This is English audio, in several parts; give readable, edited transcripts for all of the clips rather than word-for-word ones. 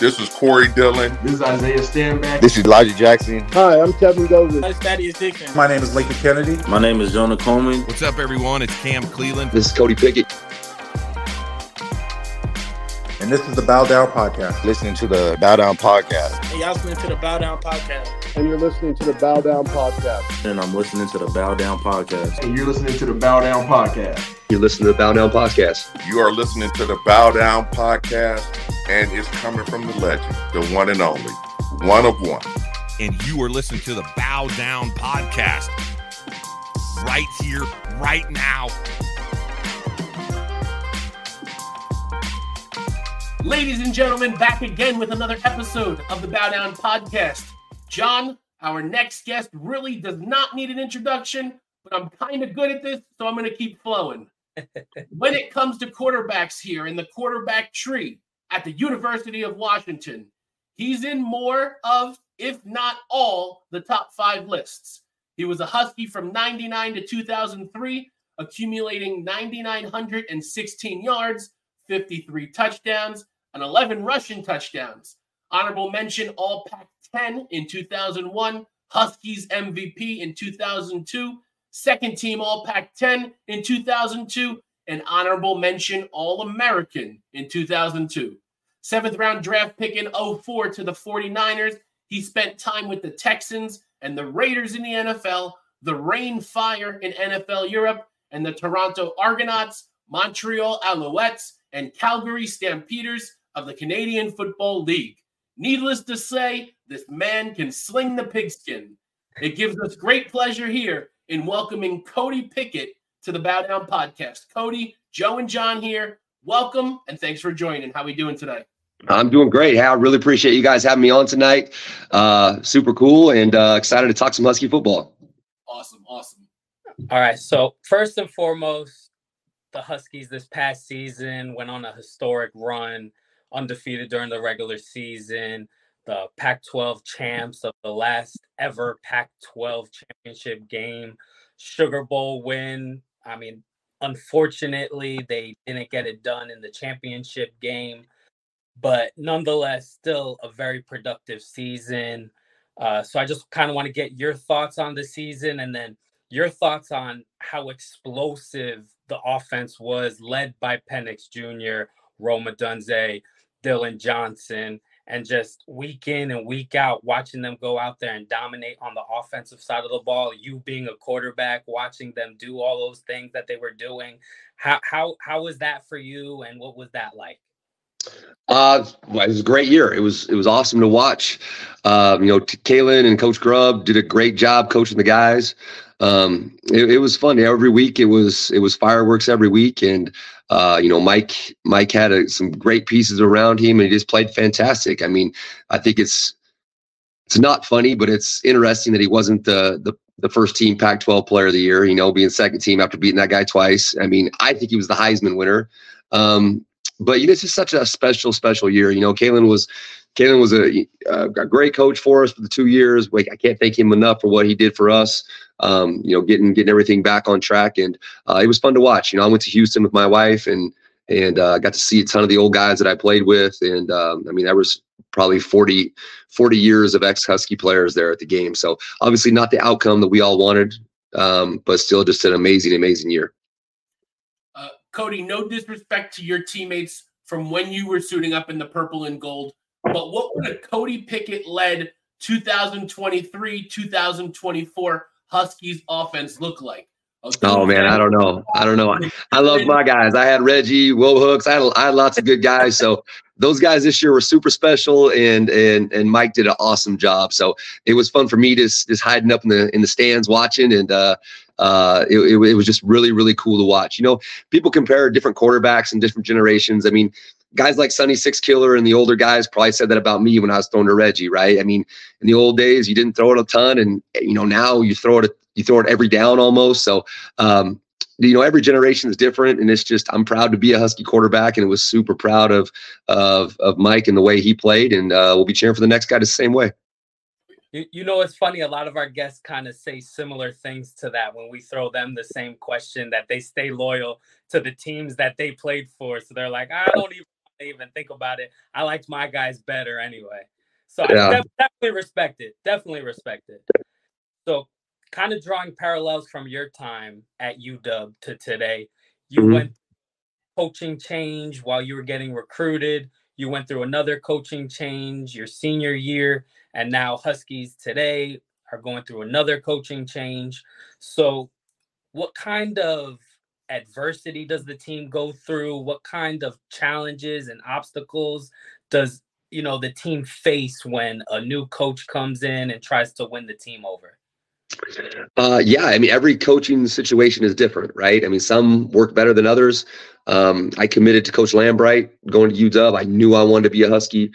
This is Corey Dillon. This is Isaiah Stanback. This is Elijah Jackson. Hi, I'm Kevin Gogan. This is Thaddeus Dixon. My name is Lincoln Kennedy. My name is Jonah Coleman. What's up, everyone? It's Cam Cleveland. This is Cody Pickett. And this is the Bow Down Podcast. Listening to the Bow Down Podcast. Hey, y'all listening to the Bow Down Podcast. And you're listening to the Bow Down Podcast. And I'm listening to the Bow Down Podcast. And you're listening to the Bow Down Podcast. You listen to the Bow Down Podcast. You are listening to the Bow Down Podcast, and it's coming from the legend, the one and only, one of one. And you are listening to the Bow Down Podcast right here, right now. Ladies and gentlemen, back again with another episode of the Bow Down Podcast. John, our next guest really does not need an introduction, but I'm kind of good at this, so I'm going to keep flowing. When it comes to quarterbacks here in the quarterback tree at the University of Washington, he's in more of, if not all, the top five lists. He was a Husky from 99 to 2003, accumulating 9,916 yards, 53 touchdowns, and 11 rushing touchdowns. Honorable mention, All Pac-10 in 2001, Huskies MVP in 2002, second team All Pac-10 in 2002, and honorable mention, All-American in 2002. Seventh-round draft pick in 2004 to the 49ers. He spent time with the Texans and the Raiders in the NFL, the Reign Fire in NFL Europe, and the Toronto Argonauts, Montreal Alouettes, and Calgary Stampeders of the Canadian Football League. Needless to say, this man can sling the pigskin. It gives us great pleasure here in welcoming Cody Pickett to the Bow Down Podcast. Cody, Joe, and John here. Welcome, and thanks for joining. How are we doing today? I'm doing great. Hey, I really appreciate you guys having me on tonight. Super cool, and excited to talk some Husky football. Awesome. All right, so first and foremost, the Huskies this past season went on a historic run, undefeated during the regular season, the Pac-12 champs of the last ever Pac-12 championship game, Sugar Bowl win. I mean, unfortunately, they didn't get it done in the championship game, but nonetheless, still a very productive season. So I just kind of want to get your thoughts on the season, and then your thoughts on how explosive the offense was, led by Penix Jr., Roma Dunze, Dylan Johnson, and just week in and week out, watching them go out there and dominate on the offensive side of the ball. You being a quarterback, watching them do all those things that they were doing. How was that for you, and what was that like? Well, it was a great year. It was awesome to watch. Kalen and Coach Grubb did a great job coaching the guys. It was fun every week. It was fireworks every week. And, Mike had some great pieces around him, and he just played fantastic. I mean, I think it's not funny, but it's interesting that he wasn't the first team Pac-12 player of the year, being second team after beating that guy twice. I mean, I think he was the Heisman winner. But it's just such a special year. Kalen was a great coach for us for the 2 years. Like, I can't thank him enough for what he did for us. Getting everything back on track, and it was fun to watch. I went to Houston with my wife, and got to see a ton of the old guys that I played with, and that was probably 40 years of ex-Husky players there at the game. So obviously not the outcome that we all wanted, but still just an amazing year. Cody, no disrespect to your teammates from when you were suiting up in the purple and gold, but what would a Cody Pickett-led 2023-2024 Huskies offense look like? Oh, man, I don't know. I love my guys. I had Reggie, Will Hooks. I had lots of good guys. So those guys this year were super special, and Mike did an awesome job. So it was fun for me just hiding up in the stands watching, and it was just really, really cool to watch. People compare different quarterbacks and different generations. I mean, guys like Sonny Sixkiller and the older guys probably said that about me when I was throwing to Reggie, right? I mean, in the old days, you didn't throw it a ton, and now you throw it every down almost. So, every generation is different, and it's just, I'm proud to be a Husky quarterback, and it was super proud of Mike and the way he played, and we'll be cheering for the next guy the same way. You know, it's funny. A lot of our guests kind of say similar things to that when we throw them the same question, that they stay loyal to the teams that they played for. So they're like, I don't even think about it. I liked my guys better anyway. So yeah. I definitely respect it. Definitely respect it. So kind of drawing parallels from your time at UW to today, you went coaching change while you were getting recruited. You went through another coaching change your senior year, and now Huskies today are going through another coaching change. So what kind of adversity does the team go through? What kind of challenges and obstacles does, you know, the team face when a new coach comes in and tries to win the team over? Yeah, I mean, every coaching situation is different, right? I mean, some work better than others. I committed to Coach Lambright going to UW. I knew I wanted to be a Husky.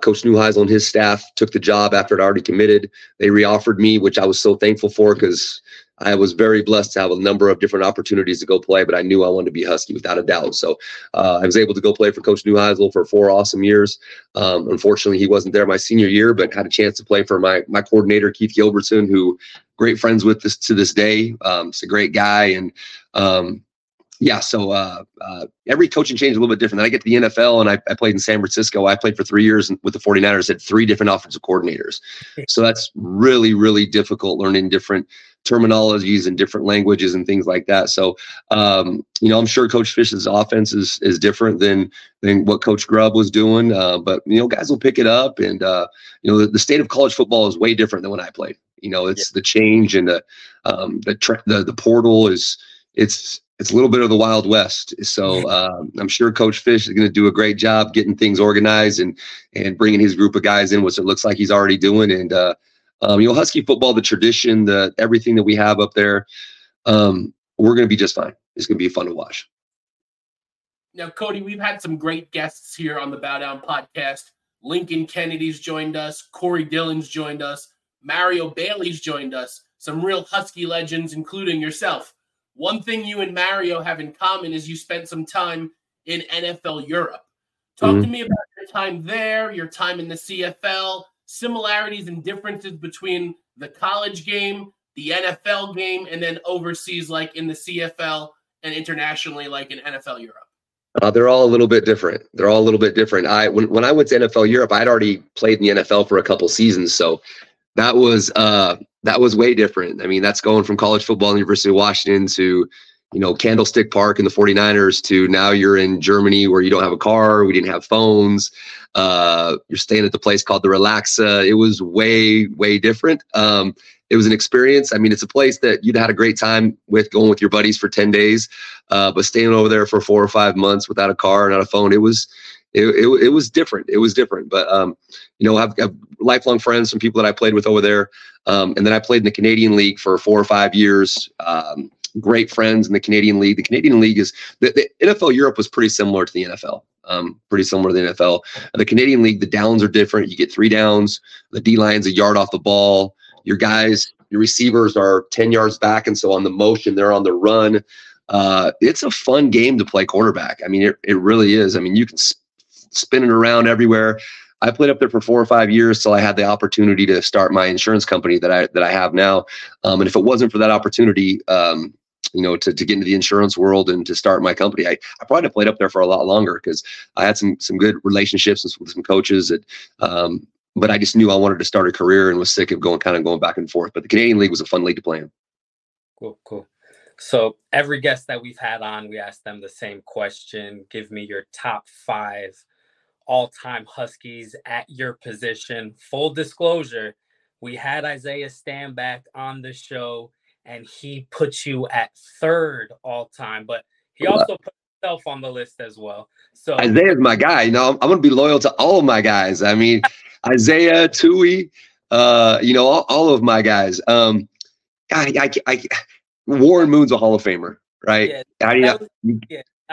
Coach Neuheisel and his staff took the job after it already committed. They reoffered me, which I was so thankful for, because I was very blessed to have a number of different opportunities to go play, but I knew I wanted to be Husky without a doubt. So I was able to go play for Coach Neuheisel for 4 awesome years. Unfortunately, he wasn't there my senior year, but had a chance to play for my coordinator, Keith Gilbertson, who great friends with us to this day. He's a great guy. And so every coaching change is a little bit different. Then I get to the NFL, and I played in San Francisco. I played for 3 years with the 49ers, had 3 different offensive coordinators. So that's really, really difficult, learning different terminologies and different languages and things like that. So, I'm sure Coach Fish's offense is different than what Coach Grubb was doing. But, guys will pick it up. And, the state of college football is way different than when I played. It's the change, and the portal is – It's a little bit of the Wild West. So I'm sure Coach Fish is going to do a great job getting things organized and bringing his group of guys in, which it looks like he's already doing. And, Husky football, the tradition, everything that we have up there, we're going to be just fine. It's going to be fun to watch. Now, Cody, we've had some great guests here on the Bow Down podcast. Lincoln Kennedy's joined us. Corey Dillon's joined us. Mario Bailey's joined us. Some real Husky legends, including yourself. One thing you and Mario have in common is you spent some time in NFL Europe. Talk to me about your time there, your time in the CFL, similarities and differences between the college game, the NFL game, and then overseas like in the CFL and internationally like in NFL Europe. They're all a little bit different. When I went to NFL Europe, I'd already played in the NFL for a couple seasons, so that was way different. I mean, that's going from college football in the University of Washington to, Candlestick Park and the 49ers to now you're in Germany where you don't have a car. We didn't have phones. You're staying at the place called the Relaxa. It was way, way different. It was an experience. I mean, it's a place that you'd had a great time with, going with your buddies for 10 days, but staying over there for 4 or 5 months without a car, not a phone, It was different. But, I've got lifelong friends, some people that I played with over there. And then I played in the Canadian League for 4 or 5 years. Great friends in the Canadian League. The Canadian League is – the NFL Europe was pretty similar to the NFL. The Canadian League, the downs are different. You get 3 downs. The D-line's a yard off the ball. Your receivers are 10 yards back, and so on the motion, they're on the run. It's a fun game to play quarterback. I mean, it really is. I mean, you can spinning around everywhere. I played up there for 4 or 5 years till I had the opportunity to start my insurance company that I have now. And if it wasn't for that opportunity, to get into the insurance world and to start my company, I probably played up there for a lot longer because I had some good relationships with some coaches that, but I just knew I wanted to start a career and was sick of going back and forth. But the Canadian League was a fun league to play in. Cool. So every guest that we've had on, we asked them the same question. Give me your top 5 all-time Huskies at your position. Full disclosure, we had Isaiah Stanback on the show, and he put you at 3rd all-time, but he also put himself on the list as well. So Isaiah's my guy. I'm going to be loyal to all of my guys. I mean, Isaiah, Tui, all of my guys. Warren Moon's a Hall of Famer, right? I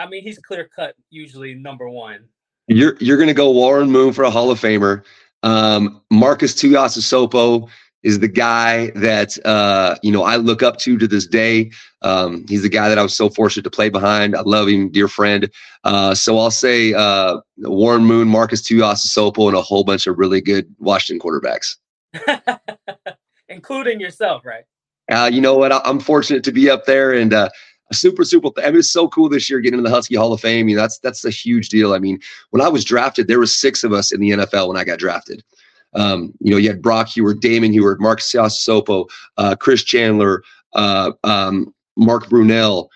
mean, he's clear-cut, usually number 1. You're going to go Warren Moon for a Hall of Famer. Marques Tuiasosopo is the guy that, I look up to this day. He's the guy that I was so fortunate to play behind. I love him, dear friend. So I'll say Warren Moon, Marques Tuiasosopo, and a whole bunch of really good Washington quarterbacks. including yourself, right? You know what? I'm fortunate to be up there, and super. I mean, it's so cool this year getting in the Husky Hall of Fame. You know, that's a huge deal. I mean, when I was drafted, there were 6 of us in the NFL when I got drafted. You know, you had Brock Huard, Damon Huard, Marques Tuiasosopo, Chris Chandler, Mark Brunell,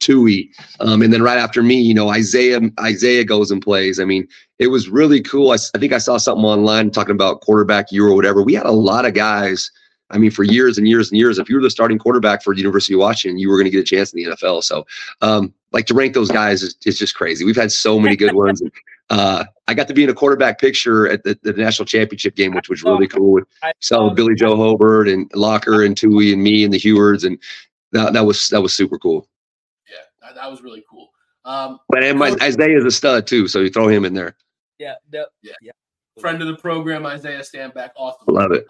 Tui. And then right after me, you know, Isaiah goes and plays. I mean, it was really cool. I think I saw something online talking about quarterback year or whatever. We had a lot of guys. I mean, for years and years and years, if you were the starting quarterback for University of Washington, you were going to get a chance in the NFL. So, like, to rank those guys is just crazy. We've had so many good ones. And, I got to be in a quarterback picture at the national championship game, which was really cool. So Billy Joe Hobert and Locker and Tui and me and the Hewards, and that was super cool. Yeah, that was really cool. But Isaiah is a stud too, so you throw him in there. Yeah. Friend of the program, Isaiah Stanback, awesome. Love it.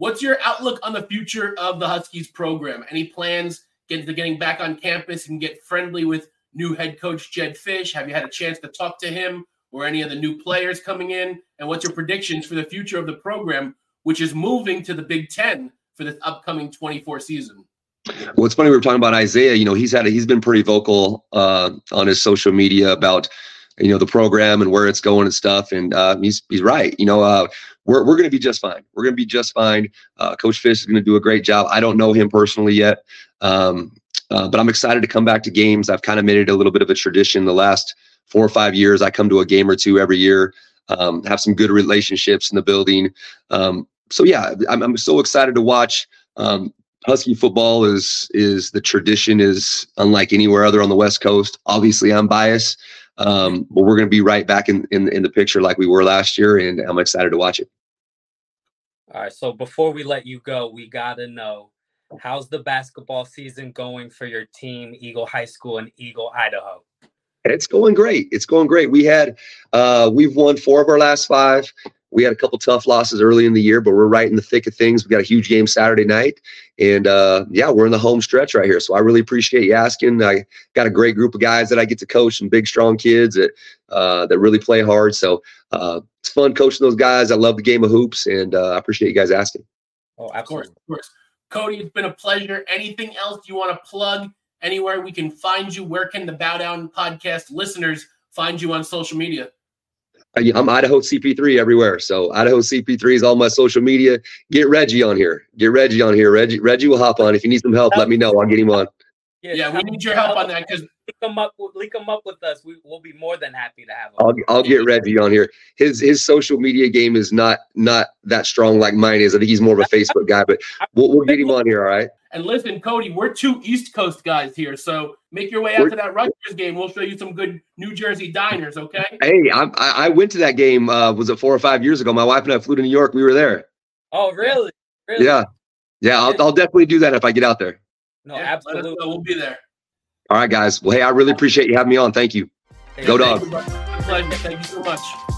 What's your outlook on the future of the Huskies program? Any plans getting back on campus and get friendly with new head coach Jed Fish? Have you had a chance to talk to him or any of the new players coming in? And what's your predictions for the future of the program, which is moving to the Big Ten for this upcoming 2024 season? Well, it's funny, we were talking about Isaiah. You know, he's been pretty vocal on his social media about, you know, the program and where it's going and stuff. And he's right. You know, we're going to be just fine. We're going to be just fine. Coach Fish is going to do a great job. I don't know him personally yet, but I'm excited to come back to games. I've kind of made it a little bit of a tradition the last 4 or 5 years. I come to a game or two every year, have some good relationships in the building. So, yeah, I'm so excited to watch. Husky football is the tradition is unlike anywhere other on the West Coast. Obviously, I'm biased. But we're going to be right back in the picture like we were last year, and I'm excited to watch it. All right. So before we let you go, we got to know, how's the basketball season going for your team, Eagle High School and Eagle, Idaho? It's going great. We had, we've won 4 of our last 5. We had a couple tough losses early in the year, but we're right in the thick of things. We got a huge game Saturday night, and we're in the home stretch right here. So I really appreciate you asking. I got a great group of guys that I get to coach, some big, strong kids that really play hard. So it's fun coaching those guys. I love the game of hoops, and I appreciate you guys asking. Oh, absolutely. Of course. Cody, it's been a pleasure. Anything else you want to plug? Anywhere we can find you? Where can the Bow Down Podcast listeners find you on social media? I'm Idaho CP3 everywhere. So Idaho CP3 is all my social media. Get Reggie on here. Reggie will hop on. If you need some help, let me know. I'll get him on. Yeah, we need your help on that. Because link him up with us. We'll be more than happy to have him. I'll get Reggie on here. His social media game is not that strong like mine is. I think he's more of a Facebook guy, but we'll get him on here. All right. And listen, Cody, we're 2 East Coast guys here, so make your way out to that Rutgers game. We'll show you some good New Jersey diners, okay? Hey, I went to that game, was it 4 or 5 years ago? My wife and I flew to New York. We were there. Oh, really? Yeah. I'll definitely do that if I get out there. No, yeah, absolutely. We'll be there. All right, guys. Well, hey, I really appreciate you having me on. Thank you. Go Dogs. Thank you so much.